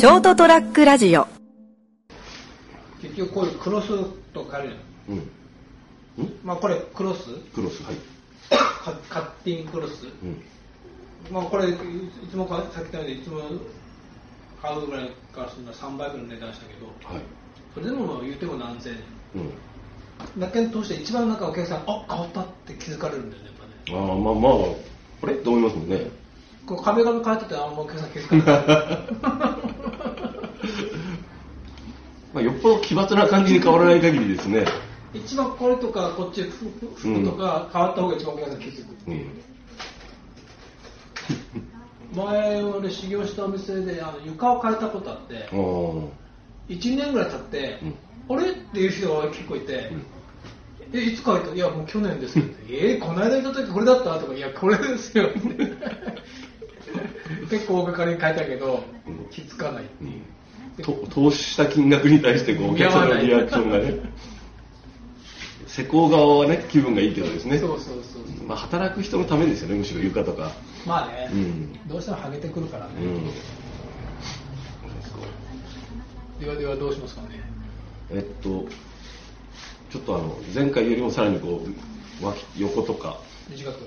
ショートトラックラジオ。結局こういうクロスとかあるじゃん。まあこれクロス、はい、カッティングクロス、まあこれいつもさっき言ったようにいつも買うぐらいからするのは3倍ぐらいの値段したけど、はい、それでも言うても何千円、だけど通して一番なんかお客さんあ変わったって気づかれるんだよね、やっぱね。ああまあこれって思いますもんね。こう壁紙変えててあんまお客さん気づかない。まあよっぽど奇抜な感じに変わらない限りですね。一番これとかこっち服とか変わった方が一番お客さん気づくっていう。前俺修行したお店で床を変えたことあって、1年ぐらい経って、あれっていう人が結構いて、いつ変えた？いやもう去年ですけど、この間行った時これだったとか、いやこれですよ。結構大掛かりに変えたけど気づかないっていう。投資した金額に対してお客さんのリアクションがね、施工側はね気分がいいけどですね。そう、まあ、働く人のためですよね、むしろ床とか。まあね、どうしてもハゲてくるからね。ではどうしますかね。ちょっと前回よりもさらにこう脇横とか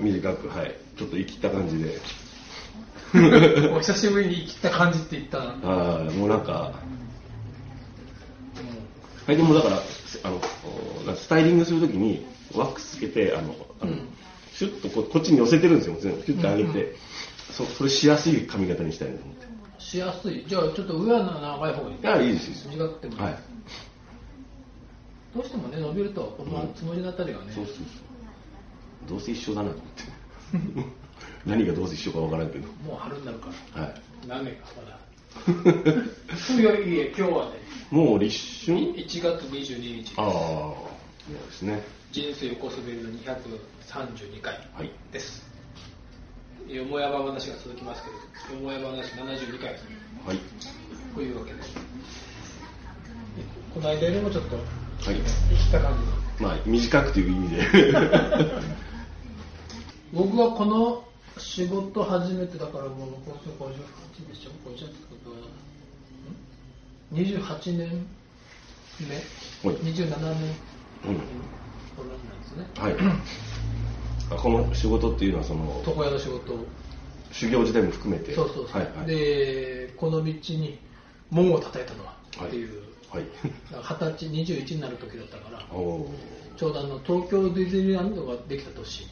短く、はい、ちょっと生きた感じで。お久しぶりに切った感じって言ったな。もうなんか、はい、でもだからスタイリングするときにワックスつけてシュッとこっちに寄せてるんですよ。キュッと上げて、それしやすい髪型にしたいなと思って。しやすい。じゃあちょっと上の長い方がいい。いやいいです。短くても、はい、どうしてもね伸びるとこのつもりのあたりがね、そうどうせ一緒だなと思って。何がどうせ一緒か分からんけど、もう春になるから、はい、何年かまだ。いやいや今日はねもう立春1月22日です。そうですね。人生横滑りの232回です、はい、よもやば話が続きますけど、よもやば話72回、はい、というわけでこの間よりもちょっと生きた感じ、はい、まあ短くという意味で。僕はこの仕事初めてだからもう58でしょ。58ってことは28年目、27年目なんですね。はい。この仕事っていうのはその床屋の仕事、修行時代も含めて。そう、はいはい、でこの道に門を叩いたのはっていう、はいはい、20歳21になる時だったから、ちょうど東京ディズニーランドができた年。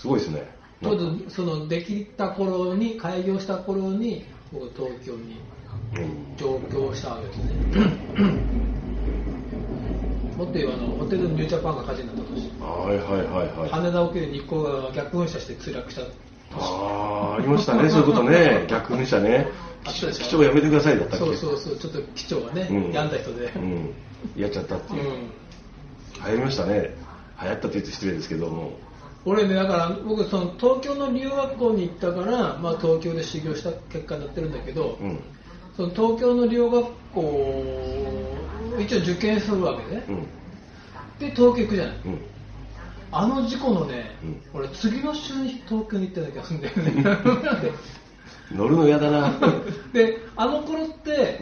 すごいですね。ちょうどそのできた頃に開業した頃に僕東京に上京したわけですね。もっと言えばホテルのニュージャパンが火事になった年。羽田沖で日光が逆噴射して墜落した年。ありましたねそういうことね。逆噴射ね。機長やめてくださいだったっけ。そう、ちょっと機長がね、病んだ人で、やっちゃったっていう、流行りましたね。流行ったって言うと失礼ですけども、俺ねだから僕その東京の留学校に行ったから、まあ、東京で修行した結果になってるんだけど、その東京の留学校を一応受験するわけね、で東京行くじゃない、事故のね、俺次の週に東京に行った時はすんだよね。乗るの嫌だな。で頃って、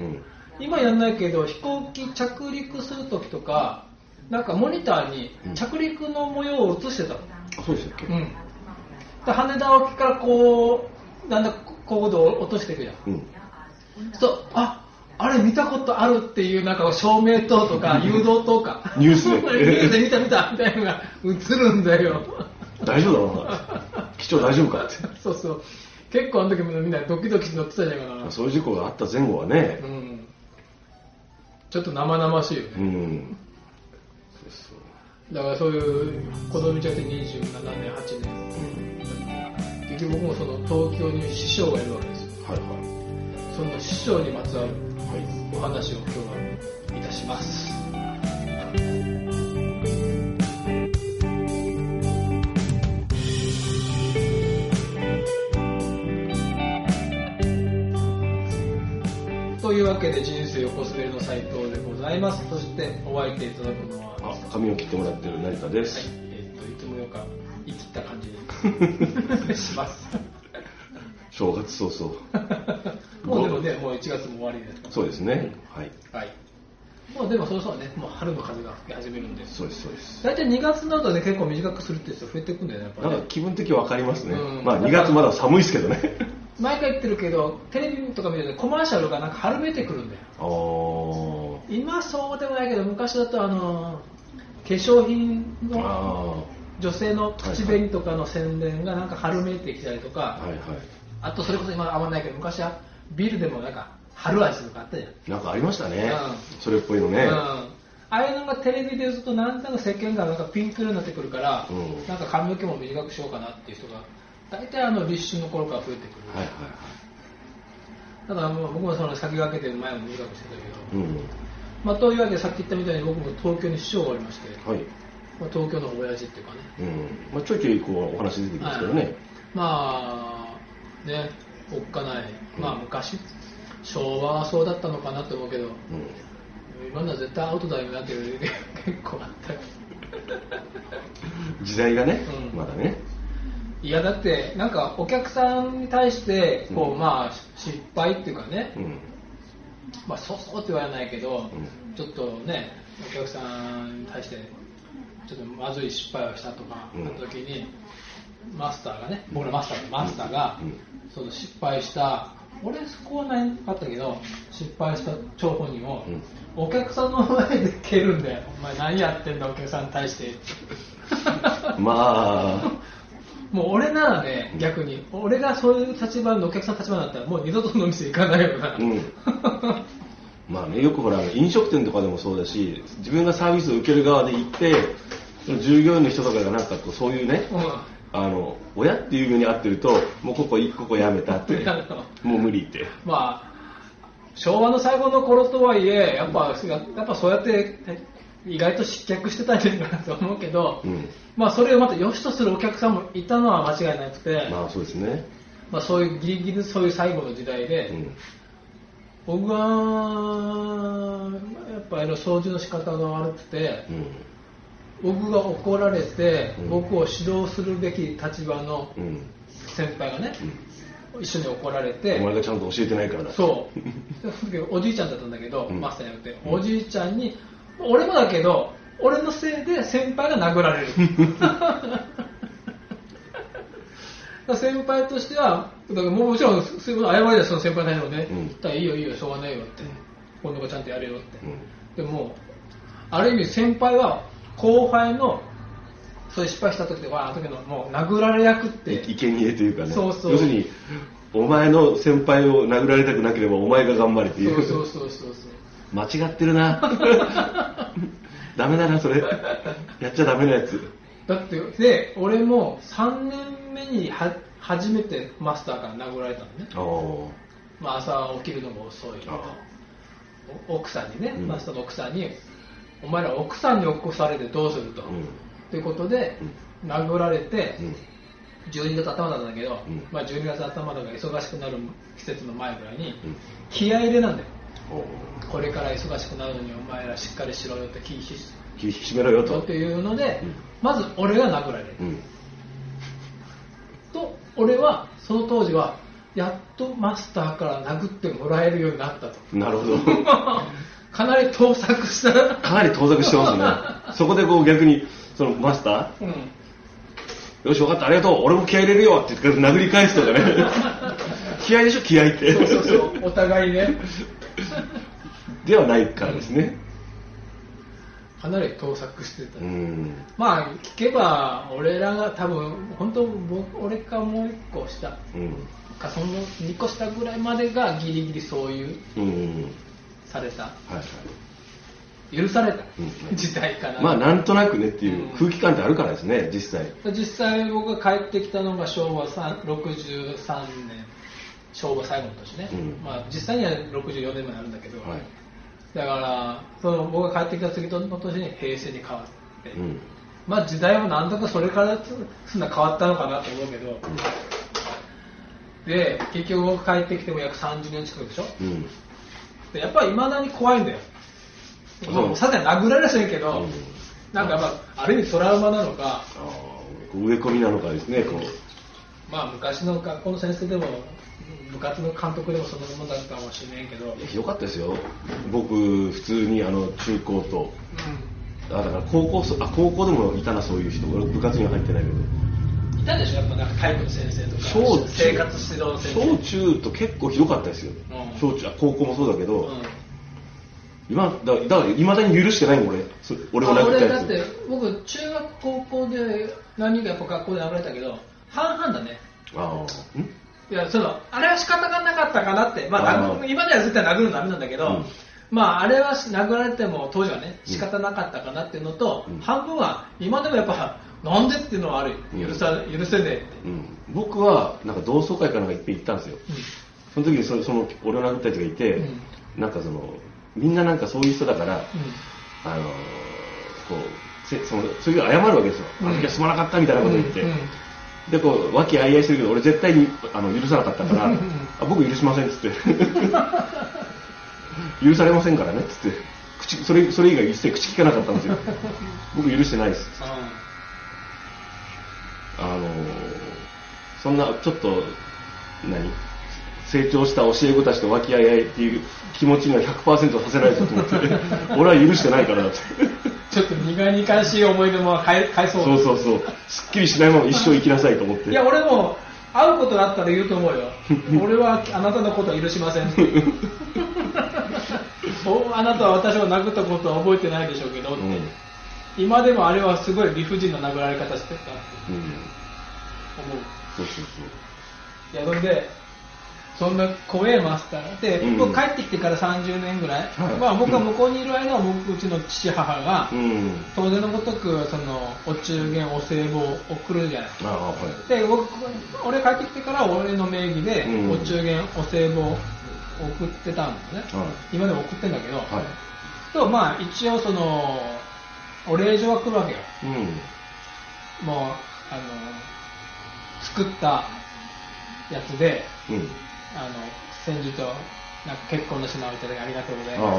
今やんないけど飛行機着陸する時とかなんかモニターに着陸の模様を映してたの。そうでしたっけ。で羽田沖からこうだんだん高度を落としていくじゃん、あれ見たことあるっていうなんか照明灯とか誘導灯かニュースで見たみたいなのが映るんだよ。大丈夫だろうな、機長大丈夫かって。そう結構あの時みんなドキドキ乗ってたじゃんかな。そういう事故があった前後はね、ちょっと生々しいよね、だからそういう子供ちゃって27年、8年、結局僕もその東京に師匠がいるわけですよ、その師匠にまつわるお話を今日はいたします。というわけで人生横滑りの斉藤でございます。そしてお相手いただくのは髪を切ってもらってる成田です。はい、いつもよか生きった感じでします。正月早々もうでもね、もう1月も終わりですから、そうですね、はい、はい、もうでもそろそろね、もう春の風が吹き始めるんで、そうですそうです、大体2月になるとね、結構短くするって人増えていくんだよね、やっぱね、なんか気分的に分かりますね、うん、まあ2月まだ寒いですけどね毎回言ってるけど、テレビとか見るとコマーシャルがなんか春めいてくるんだよ。今そうでもないけど、昔だと化粧品の女性の口紅とかの宣伝がなんか春めいてきたりとか、はいはい、あとそれこそ今あんまないけど、昔はビールでもなんか春味とかあったじゃん。なんかありましたね、うん、それっぽいのね、うん、ああいうのがテレビでずっとなんとなく世間がなんかピンク色になってくるから、うん、なんか髪の毛も短くしようかなっていう人が大体立春の頃から増えてくる、はいはいはい、ただ僕もその先駆けて前も短くしてたけど、うん、まあ、というわけでさっき言ったみたいに僕も東京に市長がおりまして、はい、まあ、東京の親父っていうかね、うん、まあ、ちょいちょいこうお話出てきますけどね、はい、まあね、おっかない、まあ、昔、うん、昭和はそうだったのかなと思うけど、うん、今のは絶対アウトだよなっていう結構あった時代がね、うん、まだね、いやだってなんかお客さんに対してこう、うん、まあ失敗っていうかね、うん、まあそうそうって言われないけど、うん、ちょっとねお客さんに対してちょっとまずい失敗をしたとかあった時に、うん、マスターがね、僕のマスターが、うんうん、その失敗した俺そこはないかったけど失敗した張本人を、うん、お客さんの前で蹴るんだよ。お前何やってんだお客さんに対してまあもう俺ならね、逆に俺がそういう立場のお客さん立場だったらもう二度とその店行かないよな、うん、まあね、よくほら飲食店とかでもそうだし、自分がサービスを受ける側で行って従業員の人とかがなんかこうそういうね、うん、親っていう風に合ってるともうここやめたってもう無理ってまあ昭和の最後の頃とはいえやっぱそうやって意外と失脚してたんじゃないかなと思うけど、うん、まあ、それをまた良しとするお客さんもいたのは間違いなくて、まあそうですね、まあ、そういうギリギリそういう最後の時代で、うん、僕はやっぱり掃除の仕方が悪くて、うん、僕が怒られて、うん、僕を指導するべき立場の先輩がね、うん、一緒に怒られて、お前がちゃんと教えてないからだ、そうおじいちゃんだったんだけど、うん、マスターじゃなくて、うん、おじいちゃんに、俺もだけど俺のせいで先輩が殴られる先輩としてはだからもちろんそういうこと謝りだし、その先輩ないのね、うん、いいよいいよしょうがないよって、うん、今度はちゃんとやれよって、うん、でもある意味先輩は後輩のそういう失敗した時とかあの時のもう殴られ役って生贄というかね、そうそう、要するにお前の先輩を殴られたくなければお前が頑張れっていう、そうそうそうそうそう、間違ってるなダメだなそれやっちゃダメなやつだって。で俺も3年目に初めてマスターから殴られたのね。お、まあ、朝起きるのも遅いと奥さんにね、うん、マスターの奥さんにお前ら奥さんに起こされてどうすると、うん、ということで、うん、殴られて、うん、12月頭なんだけど、うん、まあ、12月頭だから忙しくなる季節の前ぐらいに、うん、気合入れなんだよ。これから忙しくなるのにお前らしっかりしろよって気引き締めろよとっていうので、うん、まず俺が殴られる、うん、と俺はその当時はやっとマスターから殴ってもらえるようになったと。なるほどかなり盗作したかなり盗作してますねそこでこう逆にそのマスター、うん、よし分かったありがとう俺も気合い入れるよって言って殴り返すとかね気合いでしょ気合いって、そうそうそう、お互いねではないからですね、うん、かなり盗作してた、うん、まあ聞けば俺らが多分本当俺かもう一個下、うん、かその2個下ぐらいまでがギリギリそういう、うん、された、はいはい、許された、うん、時代かな、まあなんとなくねっていう空気感ってあるからですね、うん、実際僕が帰ってきたのが昭和63年昭和最後の年ね、うん、まあ、実際には64年前にあるんだけど、はい、だからその僕が帰ってきた次の年に平成に変わって、うん、まあ時代も何とかそれからそんな変わったのかなと思うけど、うん、で結局僕帰ってきても約30年近くでしょ、うん、でやっぱりいまだに怖いんだよ、うん、さて殴られないけど、うん、なんかまあある意味トラウマなのか植え込みなのかですね、こうまあ昔の学校の先生でも部活の監督でもそのものだったかもしれないけど、よかったですよ。僕普通に中高と、だから高校でもいたな、そういう人。俺部活には入ってないけどいたでしょ、やっぱなんか体育の先生とか生活指導の先生。小中と結構ひどかったですよ、うん、小中高校もそうだけど、うん、だから未だに許してないもん俺は殴ったやつ。俺だって僕中学高校で何人かやっぱ学校で殴られたけど半々だね。ああ、んいやあれは仕方がなかったかなって、まあ、今では絶対殴るのダメなんだけど、うん、まあ、あれは殴られても当時はね仕方なかったかなっていうのと、うん、半分は今でもやっぱなんでっていうのはある、うん、許せねえって、うん、僕はなんか同窓会かなんかいっぺん行ったんですよ、うん、その時にその俺を殴った人がいて、うん、なんかみんななんかそういう人だから、うん、そういうの謝るわけですよ、うん、あの時はすまなかったみたいなこと言って、うんうんうん、で和気あいあいしてるけど俺絶対に許さなかったからあ僕許しませんっつって許されませんからねっつって、それ以外一切口聞かなかったんですよ僕許してないですっつって、そんなちょっと成長した教え子たちと和気あいあいっていう気持ちには 100% させられたと思って俺は許してないからだってちょっと苦いに関しい思い出も返そう。そうすっきりしないまま一生生きなさいと思っていや俺も会うことがあったら言うと思うよ俺はあなたのことは許しませんあなたは私を殴ったことは覚えてないでしょうけどって、うん、今でもあれはすごい理不尽な殴られ方してたって思う、うん、そういやそれでそんな怖えマスターで、僕帰ってきてから30年ぐらい、はい、まあ、僕が向こうにいる間はうちの父母が、うん、当然のごとくお中元お歳暮を送るじゃないですか、はい、で俺帰ってきてから俺の名義で、うん、お中元お歳暮を送ってたんだよね、はい、今でも送ってんだけど、はい、でもまあ一応お礼状は来るわけよ、うん、もう作ったやつで、うん、先日となんか結婚の品をいただきありがとうございま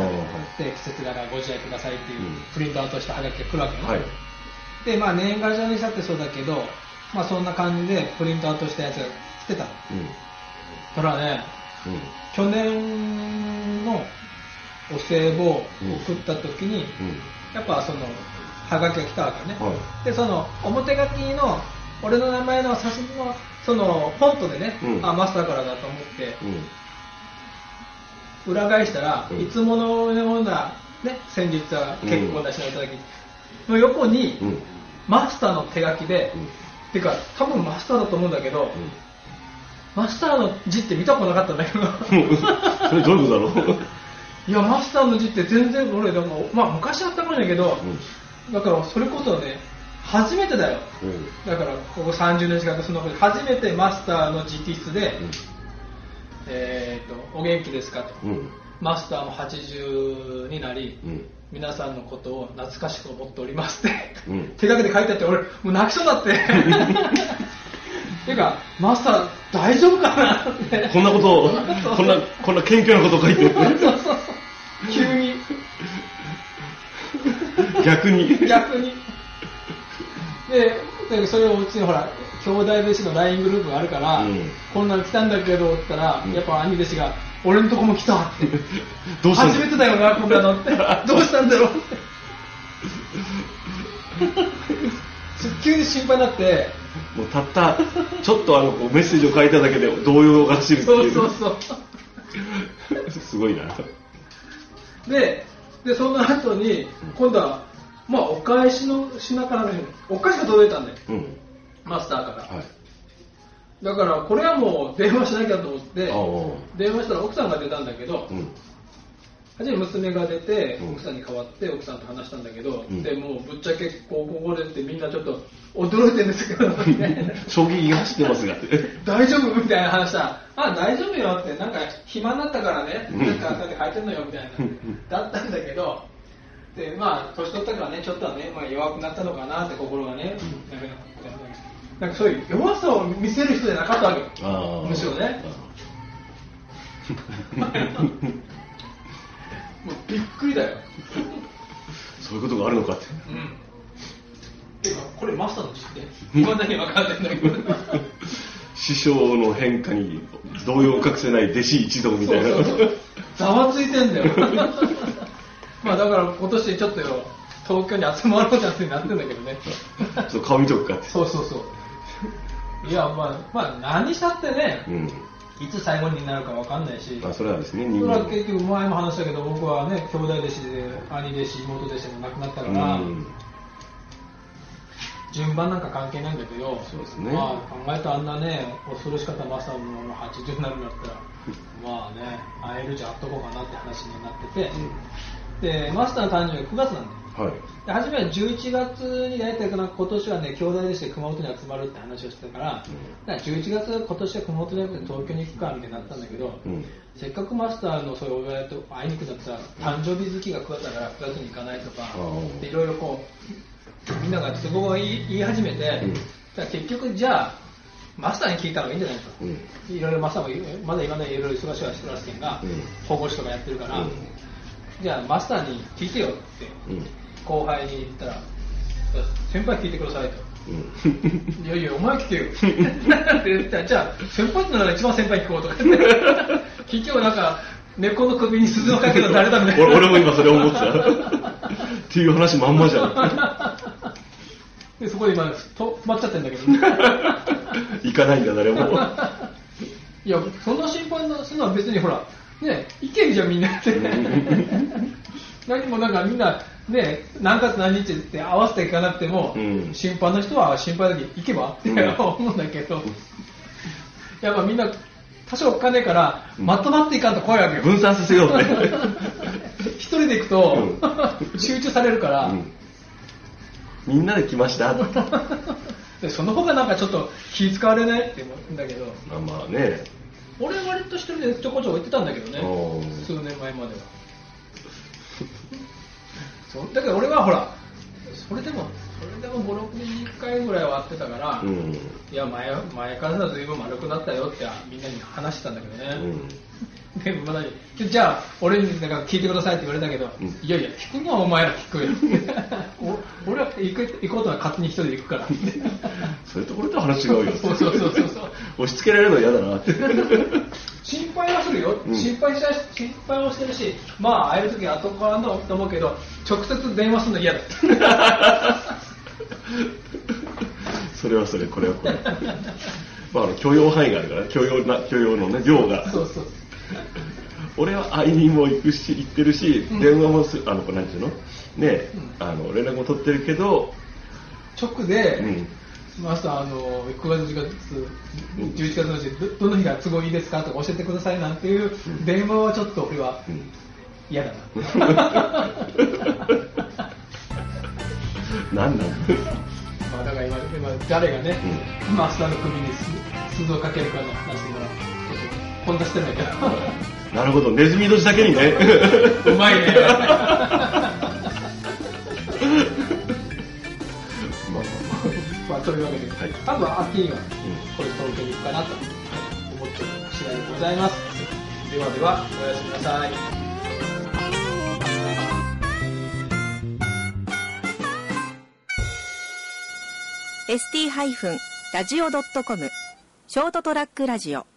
すで、季節だからご自愛くださいっていうプリントアウトしたハガキが来るわけよ、ね、はい、でまあ年賀状にしたってそうだけど、まあ、そんな感じでプリントアウトしたやつが来てたの、うん、それはね、うん、去年のお歳暮を送った時に、うんうん、やっぱハガキが来たわけね、はい、で表書きの俺の名前の写真のフォントでね、うん、あマスターからだと思って、うん、裏返したら、うん、いつものような、ね、先日は結構出しのいただき、うん、の横に、うん、マスターの手書きで、うん、てか多分マスターだと思うんだけど、うん、マスターの字って見たことなかったんだけどそれどういうことだろういやマスターの字って全然俺でも、まあ、昔あったもんだけど、うん、だからそれこそね初めてだよ、うん、だからここ30年近くその初めてマスターの直筆で、うん、お元気ですかと、うん、マスターも80になり、うん、皆さんのことを懐かしく思っておりますって、うん、手書きで書いてあって俺もう泣きそうだってていうかマスター大丈夫かなってこんなことをこんな謙虚なこと書いてるそう急に逆にでそれをうちのほら兄弟弟子の LINE グループがあるから、うん、こんなの来たんだけどって言ったら、うん、やっぱ兄弟子が俺のとこも来たってどうした初めてだよなこんなのってどうしたんだろうって急に心配になってもうたったちょっとメッセージを書いただけで動揺が走るっていうそうすごいなでその後に今度はまあ、お返しの品からのお返しが届いたんだよ、うん、マスターから、はい、だからこれはもう電話しなきゃと思って電話したら奥さんが出たんだけど、うん、初め娘が出て奥さんに代わって奥さんと話したんだけど、うん、でもうぶっちゃけ高校でってみんなちょっと驚いてるんですけど衝撃が走ってますが大丈夫みたいな話したあ大丈夫よってなんか暇になったからねなんかあったで書いてんのよみたいなだったんだけどでまあ、年取ったからねちょっとはね、まあ、弱くなったのかなって心がね、うん、なんかそういう弱さを見せる人じゃなかったわけよむしろねもうびっくりだよそういうことがあるのかって、うん、てかこれマスターの字っていまだに分かんないんだけど師匠の変化に動揺を隠せない弟子一同みたいな、ざわついてんだよまあだから今年ちょっとよ東京に集まろうなんてなってんだけどねそう顔見とくかって、そうそうそういやまあ何したってね、うん、いつ最後になるか分かんないし、まあ、それはですね、人間それは結局前も話したけど、僕はね兄弟弟子で兄弟子妹弟子も亡くなったから、うん、順番なんか関係ないんだけど、そうですね、まあ、考えたあんなね恐ろしかったマサも80になるんだったらまあね会えるじゃあっとこうかなって話になってて、うん、でマスターの誕生日は9月なんだよ。はい、で初めは11月に大体今年はね兄弟弟子で熊本に集まるって話をしてたから、うん、だから11月は今年は熊本じゃなくて東京に行くかみたいになったんだけど、うん、せっかくマスターのそういう親と会いに行くだったら誕生日好きが9月だから9月に行かないとか、うん、でいろいろこうみんなが都合を言い始めて、うん、だ結局じゃあマスターに聞いた方がいいんじゃないかと、うん、いろいろマスターもまだ今ねいろいろ忙しいはしてらっしゃるが、うん、保護士とかやってるから、うん、じゃあマスターに聞いてよって、うん後輩に言ったら先輩聞いてくださいと、うん、いやいやお前聞けよって言ったらじゃあ先輩ってのは一番先輩聞こうとかって聞きようなんか猫の首に鈴をかけたら誰だみたいな俺も今それ思ってたっていう話まんまじゃんでそこで今止まっちゃってんだけど行かないんだ誰もいやそんな心配するのは別にほらね行けるじゃんみんなって何もなんかみんなね、何月何日って合わせていかなくても、うん、心配な人は心配だけ行けばって思うんだけど、うん、やっぱみんな多少お金からまとまっていかんと怖いわけよ、分散させようって一人で行くと、うん、集中されるから、うん、みんなで来ましたってその方がなんかちょっと気使われないって思うんだけど、まあまあね、俺割と一人でちょこちょこ行ってたんだけどね、数年前までは。だけど俺はほらそれでも5、6年に1回ぐらいは会ってたから、うん、いや 前からは随分丸くなったよってみんなに話してたんだけどね、うん、でもまだじゃあ俺になんか聞いてくださいって言われたけど、うん、いやいや聞くのはお前ら聞くよ俺は行こうとは勝手に一人で行くからそういうところと話違うよそう押し付けられるの嫌だなって心配はするよ、うん、心配はしてるし、まあ会える時は後からだと思うけど直接電話するの嫌だそれはそれこれはこれまあ許容範囲があるから許容のね量がそう俺は会いにも行くし行ってるし、うん、電話もすあの何ていうのねえ、うん、連絡も取ってるけど直で、うんマスター9月11月のうちどの日が都合いいですかとか教えてくださいなんていう電話はちょっと俺は嫌だな、うん、なんなんまあだから今誰がね、うん、マスターの首に鈴をかけるかの話が混乱してないからなるほどネズミ年だけにねうまいねというわけで、はい、多分秋にはこれ東京に行くかなと思っている次第でございます。ではではおやすみなさい。st-radio.com ショートトラックラジオ。